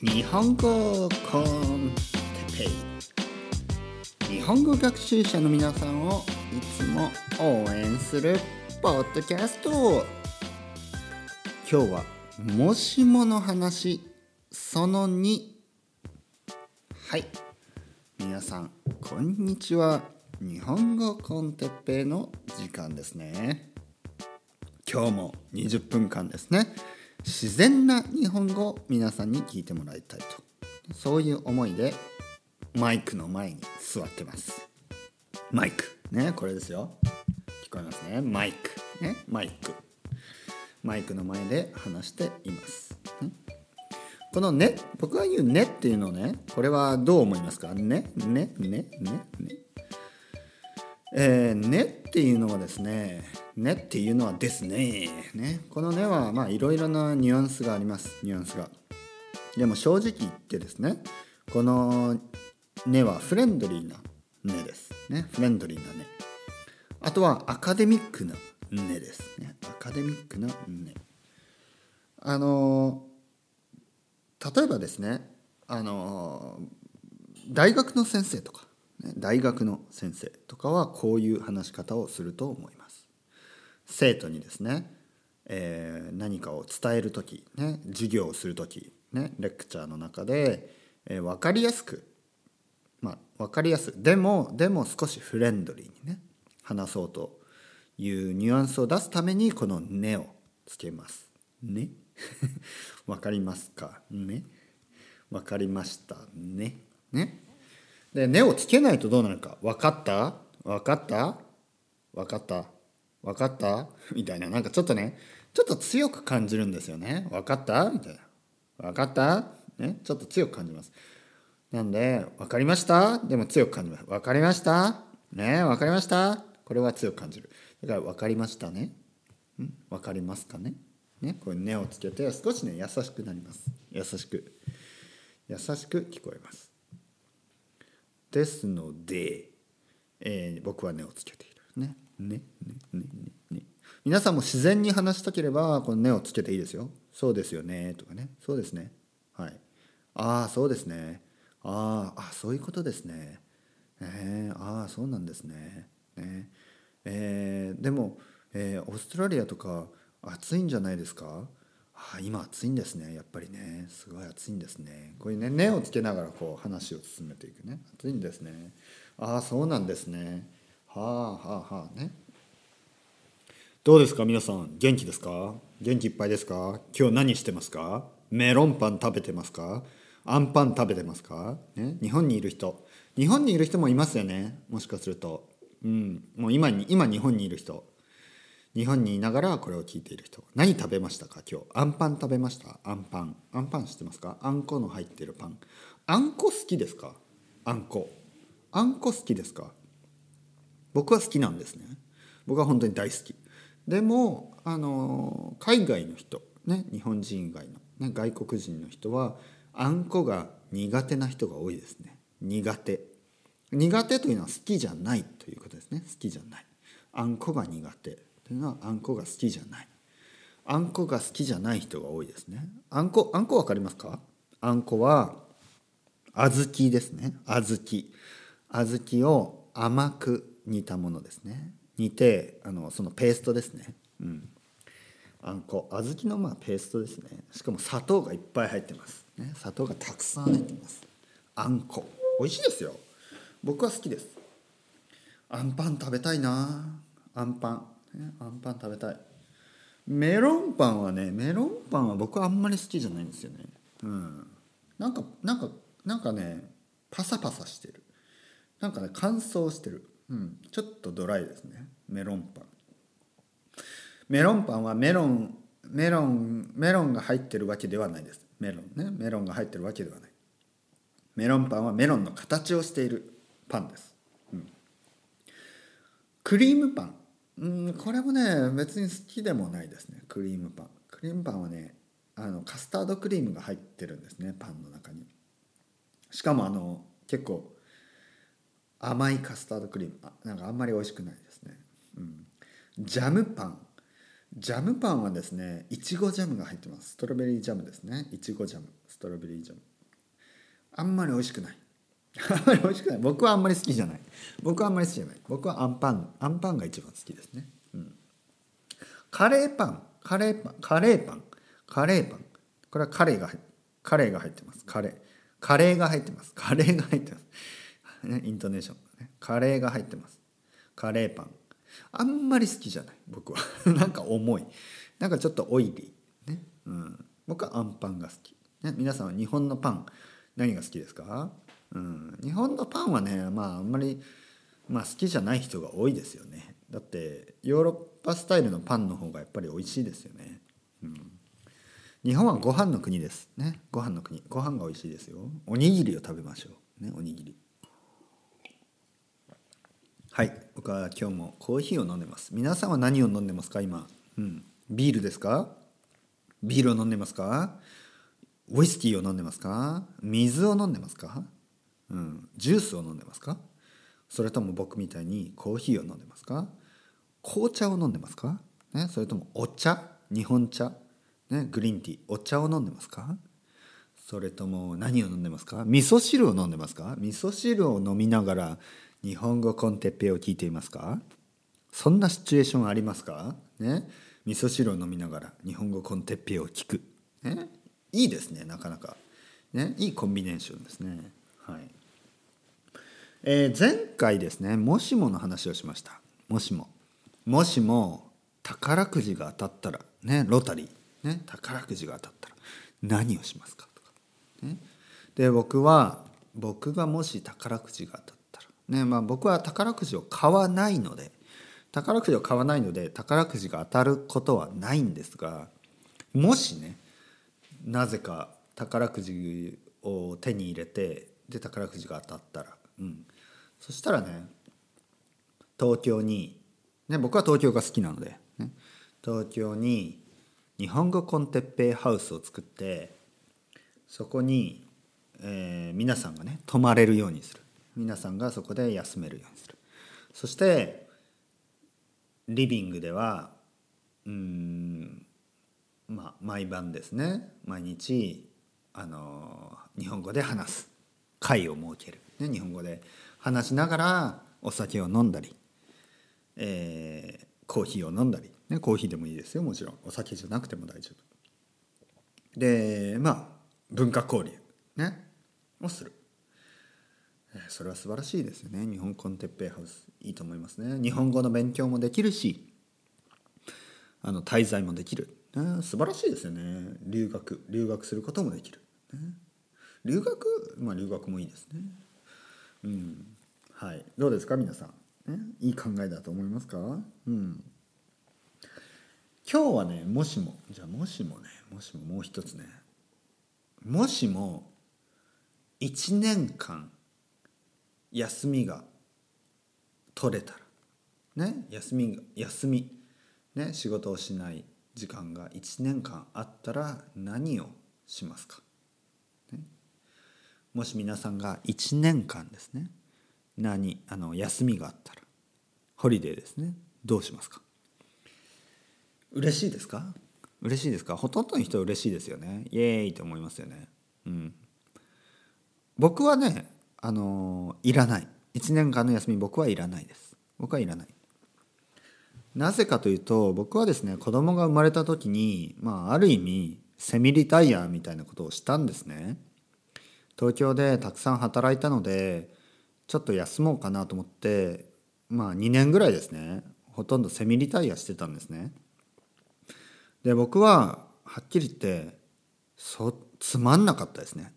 日本語コンテッペイ、日本語学習者の皆さんをいつも応援するポッドキャスト。今日はもしもの話その2。はい、皆さんこんにちは、日本語コンテッペイの時間ですね。今日も20分間ですね、自然な日本語を皆さんに聞いてもらいたいと、そういう思いでマイクの前に座ってます。マイクね、これですよ。聞こえますね、マイクね、マイクの前で話しています。このね、僕が言うねっていうのね、これはどう思いますか？ねっていうのはですね、ねっていうのはですね、ね、このねはまあいろいろなニュアンスがあります。でも正直言ってですね、このねはフレンドリーなねですね、あとはアカデミックなねですね、例えばですね、大学の先生とか、はこういう話し方をすると思います。生徒にですね、何かを伝えるとき、授業をするとき、レクチャーの中で、分かりやすく、でも少しフレンドリーにね、話そうというニュアンスを出すために、このねをつけます。ね。わかりますかね、わかりましたね、ね。で、ねをつけないとどうなるか、わかったみたいな、なんかちょっとね、ちょっと強く感じるんですよね。わかったみたいな、わかったね、ちょっと強く感じます。なんで、わかりましたでも強く感じます。わかりましたね、わかりました、これは強く感じる。だからわかりましたね、わかりますかね、ね、こういうねをつけて少しね優しくなります。優しく聞こえます。ですので、僕はねをつけているね。皆さんも自然に話したければこのねをつけていいですよ。そうですよねとかね。そうですね。はい。ああそうですね。ああそういうことですね。ああそうなんですね。ね、でも、オーストラリアとか暑いんじゃないですか？今暑いんですね、やっぱりね、すごい暑いんですね。こういうね、ねをつけながらこう話を進めていくね。暑いんですね、ああそうなんですね、はあはあはあね。どうですか皆さん、元気ですか？元気いっぱいですか？今日何してますか？メロンパン食べてますか？あんパン食べてますか、ね、日本にいる人もいますよね、もしかすると、もう今日本にいる人、日本にいながらこれを聞いている人、何食べましたか今日？あんパン食べました？あんパン知ってますか？あんこの入ってるパン。あんこ好きですか？あんこ好きですか？僕は好きなんですね。僕は本当に大好き。でも海外の人ね、日本人以外の、ね、外国人の人はあんこが苦手な人が多いですね。苦手というのは好きじゃないということですね。好きじゃない。あんこが苦手。あんこが好きじゃない。あんこが好きじゃない人が多いですね。あんこわかりますか？あんこは小豆ですね。小豆を甘く煮たものですね。煮てそのペーストですね。あんこ、小豆のペーストですね。しかも砂糖がいっぱい入ってます、ね。砂糖がたくさん入ってます。あんこ、美味しいですよ。僕は好きです。あんパン食べたいな。あんパン食べたい。メロンパンは僕はあんまり好きじゃないんですよね。なんかね、パサパサしてる。なんかね、乾燥してる。ちょっとドライですね。メロンパンはメロンが入ってるわけではないです。メロンパンはメロンの形をしているパンです。クリームパン。これもね別に好きでもないですね。クリームパンはねカスタードクリームが入ってるんですね、パンの中に。しかも結構甘いカスタードクリーム、なんかあんまり美味しくないですね。ジャムパンジャムパンはですね、いちごジャムが入ってます。ストロベリージャムですね。いちごジャム、ストロベリージャム、あんまり美味しくない僕はあんまり好きじゃない。僕はあんパンが一番好きですね、うん、カレーパン、これはカレーが入ってます。イントネーションがね、カレーが入ってます。カレーパンあんまり好きじゃない僕はなんか重い、なんかちょっとオイリー、ね、うん、僕はあんパンが好き、ね、皆さんは日本のパン何が好きですか？うん、日本のパンはね、まああんまり、まあ、好きじゃない人が多いですよね。だってヨーロッパスタイルのパンの方がやっぱり美味しいですよね、うん、日本はご飯の国ですね。ご飯の国、ご飯が美味しいですよ。おにぎりを食べましょうね、おにぎり。はい、僕は今日もコーヒーを飲んでます。皆さんは何を飲んでますか今、うん、ビールですか？ビールを飲んでますか？ウイスキーを飲んでますか？水を飲んでますか？うん、ジュースを飲んでますか？それとも僕みたいにコーヒーを飲んでますか？紅茶を飲んでますか、ね、それともお茶、日本茶、ね、グリーンティー、お茶を飲んでますか？それとも何を飲んでますか？味噌汁を飲んでますか？味噌汁を飲みながら日本語コンテッペを聞いていますか？そんなシチュエーションありますか、ね、味噌汁を飲みながら日本語コンテッペを聞く、ね、いいですね、なかなか、ね、いいコンビネーションですね。はい、前回ですね、もしもの話をしました。もしも宝くじが当たったらね、ロタリー、ね、宝くじが当たったら何をしますかとか、ね、で僕がもし宝くじが当たったら、ね、まあ、僕は宝くじを買わないので宝くじが当たることはないんですが、もしね、なぜか宝くじを手に入れて、で宝くじが当たったら、うん、そしたらね、東京に、ね、僕は東京が好きなので、ね、東京に日本語コンテッペイハウスを作って、そこに、皆さんがね泊まれるようにする。皆さんがそこで休めるようにする。そしてリビングではまあ、毎晩ですね、毎日日本語で話す会を設ける、ね、日本語で話しながらお酒を飲んだり、コーヒーを飲んだり、ね、コーヒーでもいいですよ、もちろんお酒じゃなくても大丈夫で、まあ文化交流、ね、をする。それは素晴らしいですよね。日本コンテッペイハウスいいと思いますね。日本語の勉強もできるし、滞在もできる、ね、素晴らしいですよね。留学することもできる、ね、留学もいいですね、うん、はい、どうですか皆さん、ね、いい考えだと思いますか、うん、今日はね、もしももう一つね、もしも1年間休みが取れたら、ね、休み、仕事をしない時間が1年間あったら何をしますか？もし皆さんが1年間ですね、休みがあったら、ホリデーですね、どうしますか？嬉しいですか？ほとんどの人は嬉しいですよね。イエーイと思いますよね、うん、僕はね、いらない。1年間の休み、僕はいらないです。なぜかというと、僕はですね、子供が生まれた時に、まあ、ある意味セミリタイヤみたいなことをしたんですね。東京でたくさん働いたので、ちょっと休もうかなと思って、まあ2年ぐらいですね、ほとんどセミリタイヤしてたんですね。で、僕ははっきり言って、つまらなかったですね。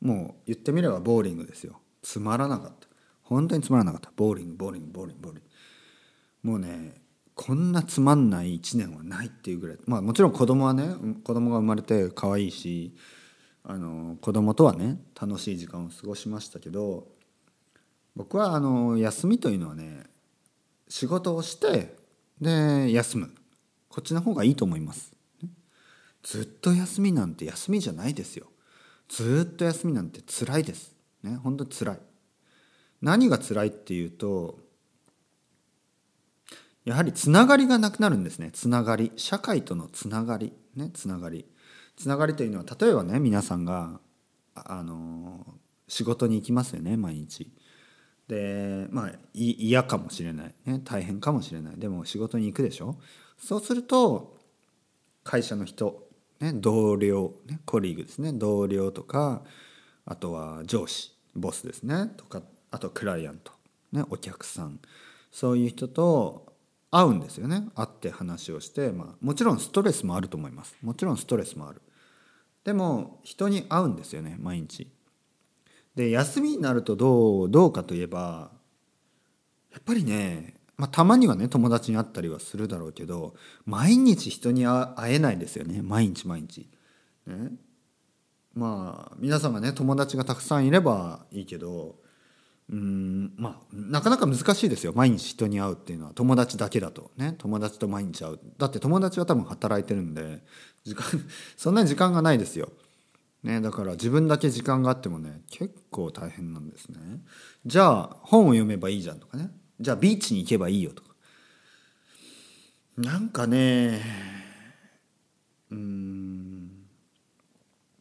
もう言ってみればボーリングですよ。本当につまらなかった。ボーリング。もうね、こんなつまんない1年はないっていうぐらい。まあもちろん子供が生まれて可愛いし、子供とはね楽しい時間を過ごしましたけど、僕は休みというのはね、仕事をしてで休む、こっちの方がいいと思います。ずっと休みなんて休みじゃないですよ。ずっと休みなんて辛いですね、本当に辛い。何が辛いっていうと、やはりつながりがなくなるんですね。つながり、社会とのつながり、ね、つながりというのは、例えばね、皆さんが仕事に行きますよね、毎日。で、まあ嫌かもしれない、ね、大変かもしれない。でも仕事に行くでしょ。そうすると会社の人、ね、同僚、ね、コリーグですね、同僚とか、あとは上司、ボスですね、とか、あとクライアント、ね、お客さん、そういう人と会うんですよね。会って話をして、まあ、もちろんストレスもあると思います。もちろんストレスもある。でも人に会うんですよね、毎日。で、休みになるとどうかといえば、やっぱりね、まあ、たまにはね、友達に会ったりはするだろうけど、毎日人に会えないですよね、毎日、ね。まあ皆さんがね、友達がたくさんいればいいけど、まあなかなか難しいですよ、毎日人に会うっていうのは。友達だけだとね、友達と毎日会う、だって友達は多分働いてるんでそんなに時間がないですよ、ね。だから自分だけ時間があってもね、結構大変なんですね。じゃあ本を読めばいいじゃんとかね、じゃあビーチに行けばいいよとか、なんかね、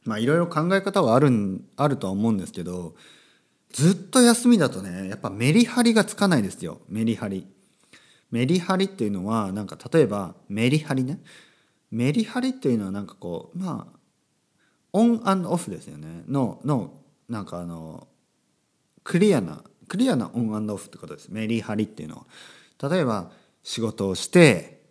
まあいろいろ考え方はあるとは思うんですけど、ずっと休みだとね、やっぱメリハリがつかないですよ。メリハリっていうのは、なんか例えばメリハリっていうのは、なんかこう、まあオン&オフですよねのなんかクリアなオン&オフってことです、メリハリっていうのは。例えば仕事をして、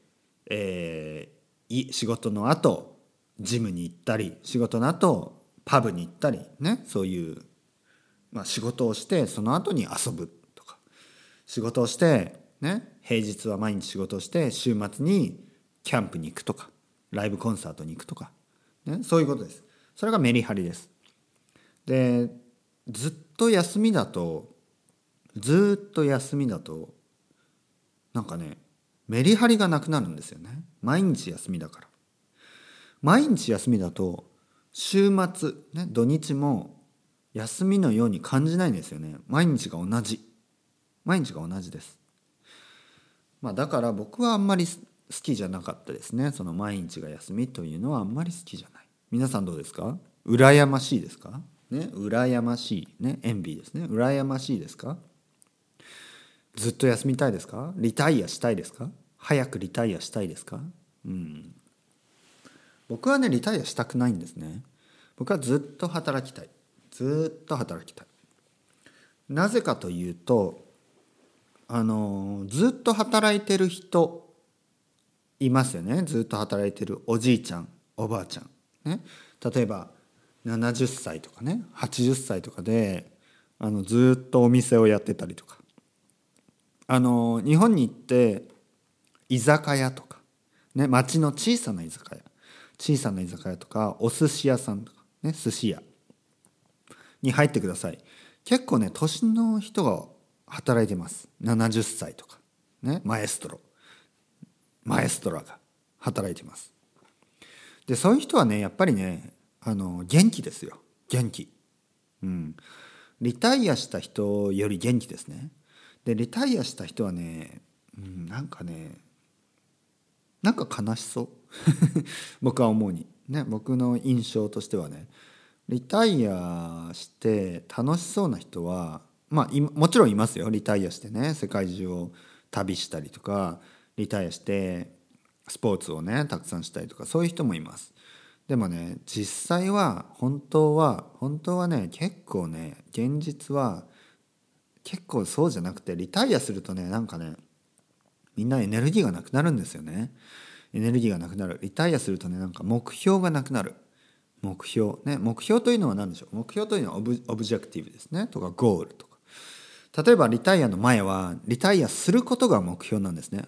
仕事のあとジムに行ったり、仕事のあとパブに行ったりね、そういうまあ、仕事をしてその後に遊ぶとか、仕事をして、ね、平日は毎日仕事をして週末にキャンプに行くとか、ライブコンサートに行くとか、ね、そういうことです。それがメリハリです。で、ずっと休みだとなんかね、メリハリがなくなるんですよね。毎日休みだから。毎日休みだと週末、ね、土日も休みのように感じないんですよね。毎日が同じです。まあ、だから僕はあんまり好きじゃなかったですね、その毎日が休みというのは。あんまり好きじゃない。皆さんどうですか？羨ましいですか？ね、羨ましいね、エンビーですね。羨ましいですか？ずっと休みたいですか？リタイアしたいですか？早くリタイアしたいですか？僕はね、リタイアしたくないんですね。僕はずっと働きたい。なぜかというと、ずっと働いてる人いますよね。ずっと働いてるおじいちゃん、おばあちゃん、ね、例えば70歳とかね、80歳とかでずっとお店をやってたりとか、日本に行って居酒屋とかね、町の小さな居酒屋とか、お寿司屋さんとかね、寿司屋に入ってください。結構ね、年の人が働いてます。70歳とかね、マエストラが働いてます。で、そういう人はね、やっぱりね、元気ですよ、元気。リタイアした人より元気ですね。で、リタイアした人はね、なんか悲しそう僕は思うにね、僕の印象としてはね、リタイアして楽しそうな人は、まあもちろんいますよ。リタイアしてね、世界中を旅したりとか、リタイアしてスポーツをね、たくさんしたりとか、そういう人もいます。でもね、実際は本当はね、結構ね、現実は結構そうじゃなくて、リタイアするとね、なんかね、みんなエネルギーがなくなるんですよね。エネルギーがなくなる。リタイアするとね、なんか目標がなくなる。目標というのは何でしょう。目標というのはオブジェクティブですね、とかゴールとか。例えばリタイアの前はリタイアすることが目標なんですね。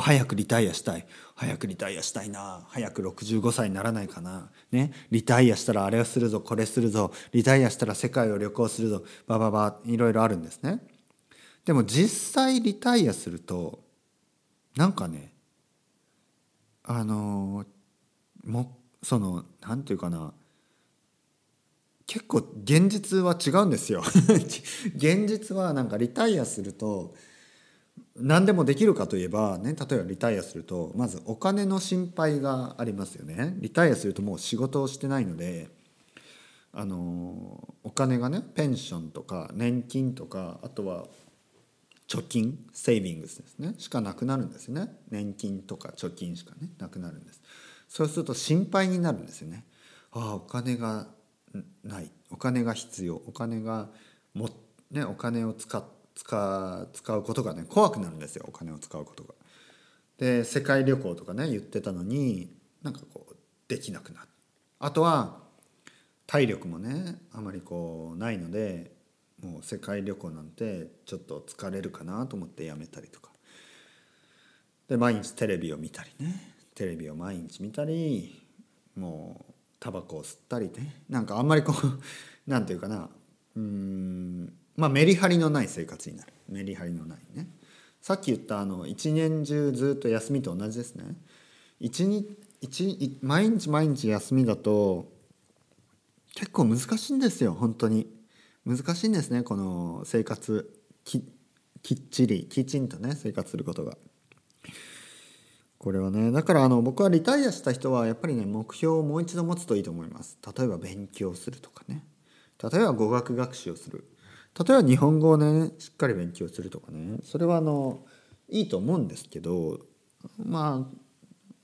早くリタイアしたい、早くリタイアしたいな、早く65歳にならないかな、ね、リタイアしたらあれをするぞ、これするぞ、リタイアしたら世界を旅行するぞ、いろいろあるんですね。でも実際リタイアすると、なんかね、そのなんていうかな、結構現実は違うんですよ現実はなんかリタイアすると何でもできるかといえば、ね、例えばリタイアするとまずお金の心配がありますよね。リタイアするともう仕事をしてないので、お金がね、ペンションとか年金とか、あとは貯金、セービングスですね、しかなくなるんですよね。年金とか貯金しかねなくなるんです。そうすると心配になるんですよね。ああ、お金がない、お金が必要、お金がも、ね、お金を使うことがね怖くなるんですよ。お金を使うことが。で、世界旅行とかね言ってたのになんかこうできなくなる。あとは体力もねあまりこうないので、もう世界旅行なんてちょっと疲れるかなと思ってやめたりとか。で、毎日テレビを見たりね、テレビを毎日見たり、もうタバコを吸ったりね、なんかあんまりこうなんていうかな、まあメリハリのない生活になる。メリハリのないね。さっき言った一年中ずっと休みと同じですね。毎日毎日休みだと結構難しいんですよ。本当に難しいんですね、この生活 きっちりきちんとね生活することが。これはね、だから僕はリタイアした人はやっぱりね目標をもう一度持つといいと思います。例えば勉強するとかね、例えば語学学習をする、例えば日本語をねしっかり勉強するとかね、それはいいと思うんですけど、ま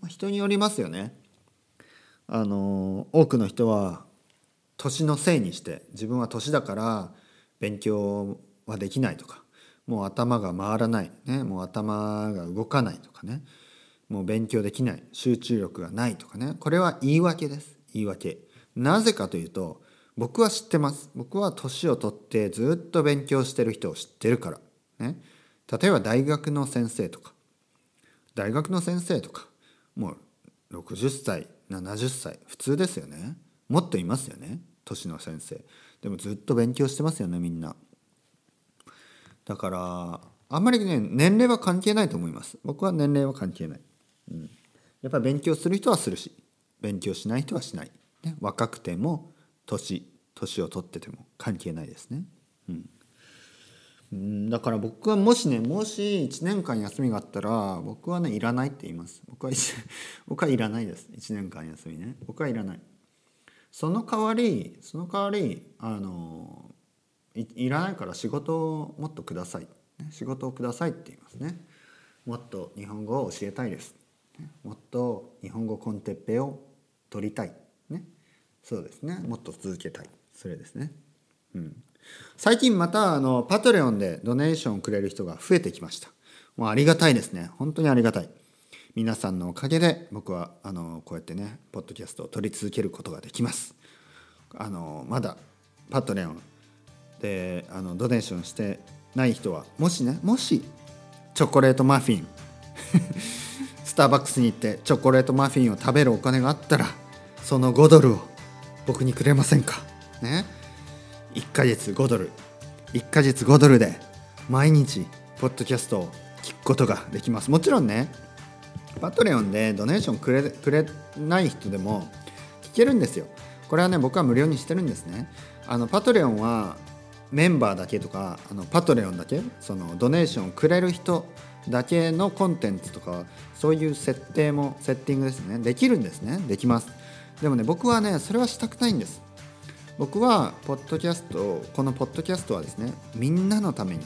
あ人によりますよね。多くの人は年のせいにして、自分は年だから勉強はできないとか、もう頭が回らない、ね、もう頭が動かないとかね、もう勉強できない、集中力がないとかね、これは言い訳です。言い訳。なぜかというと、僕は知ってます。僕は年を取ってずっと勉強してる人を知ってるから、ね、例えば大学の先生とかもう60歳70歳普通ですよね。もっといますよね、年の先生。でもずっと勉強してますよね、みんな。だからあんまりね年齢は関係ないと思います。僕は年齢は関係ない、やっぱり勉強する人はするし、勉強しない人はしない、ね、若くても年を取ってても関係ないですね、だから僕はもし1年間休みがあったら、僕はねいらないって言います。僕はいらないです。1年間休みね、僕はいらない。その代わりいらないから仕事をもっとください、仕事をくださいって言いますね。もっと日本語を教えたいです、もっと日本語コンテッペを取りたい、ね、そうですね、もっと続けたい、それですね、最近またパトレオンでドネーションをくれる人が増えてきました。もうありがたいですね、本当にありがたい。皆さんのおかげで僕はこうやってねポッドキャストを撮り続けることができます。まだパトレオンでドネーションしてない人は、もしチョコレートマフィンスターバックスに行ってチョコレートマフィンを食べるお金があったら、その$5を僕にくれませんかね。1ヶ月$1ヶ月$で毎日ポッドキャストを聞くことができます。もちろんねパトレオンでドネーションくれない人でも聞けるんですよ。これはね僕は無料にしてるんですね。パトレオンはメンバーだけとかパトレオンだけ、そのドネーションをくれる人だけのコンテンツとか、そういうセッティングですね、できるんですね、できます。でもね僕はねそれはしたくないんです。僕はこのポッドキャストはですね、みんなのために、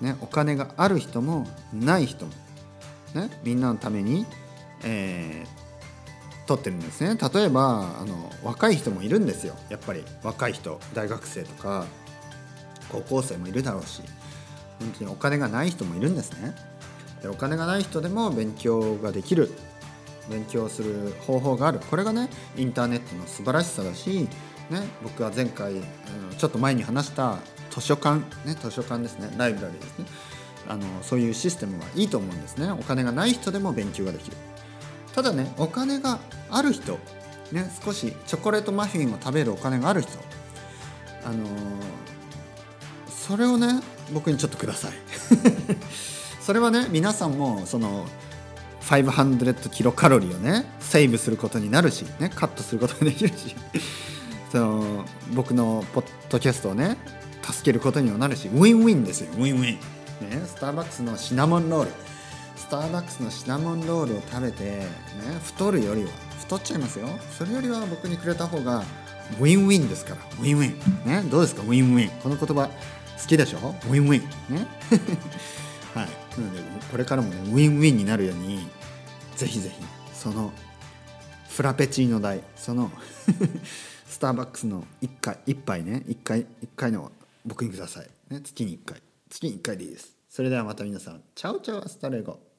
ね、お金がある人もない人も、ね、みんなのために、撮ってるんですね。例えば若い人もいるんですよ。やっぱり若い人、大学生とか高校生もいるだろうし、本当にお金がない人もいるんですね。で、お金がない人でも勉強ができる、勉強する方法がある。これがねインターネットの素晴らしさだし、ね、僕は前回ちょっと前に話した図書館ですね、ライブラリーですね、そういうシステムはいいと思うんですね。お金がない人でも勉強ができる。ただねお金がある人、ね、少しチョコレートマフィンを食べるお金がある人、それをね僕にちょっとくださいそれはね皆さんもその500キロカロリーをねセーブすることになるし、ね、カットすることができるし僕のポッドキャストをね助けることにもなるし、ウィンウィンですよ。ウィンウィン、ね、スターバックスのシナモンロールを食べて、ね、太っちゃいますよ。それよりは僕にくれた方がウィンウィンですから。ウィンウィン、ね、どうですかウィンウィン、この言葉好きでしょ、ウィンウィン、ねはい、なのでこれからも、ね、ウィンウィンになるようにぜひぜひそのフラペチーノ代、そのスターバックスの1杯ね、1回の僕にください、ね、月に1回でいいです。それではまた皆さん、チャオチャオアスタレゴ。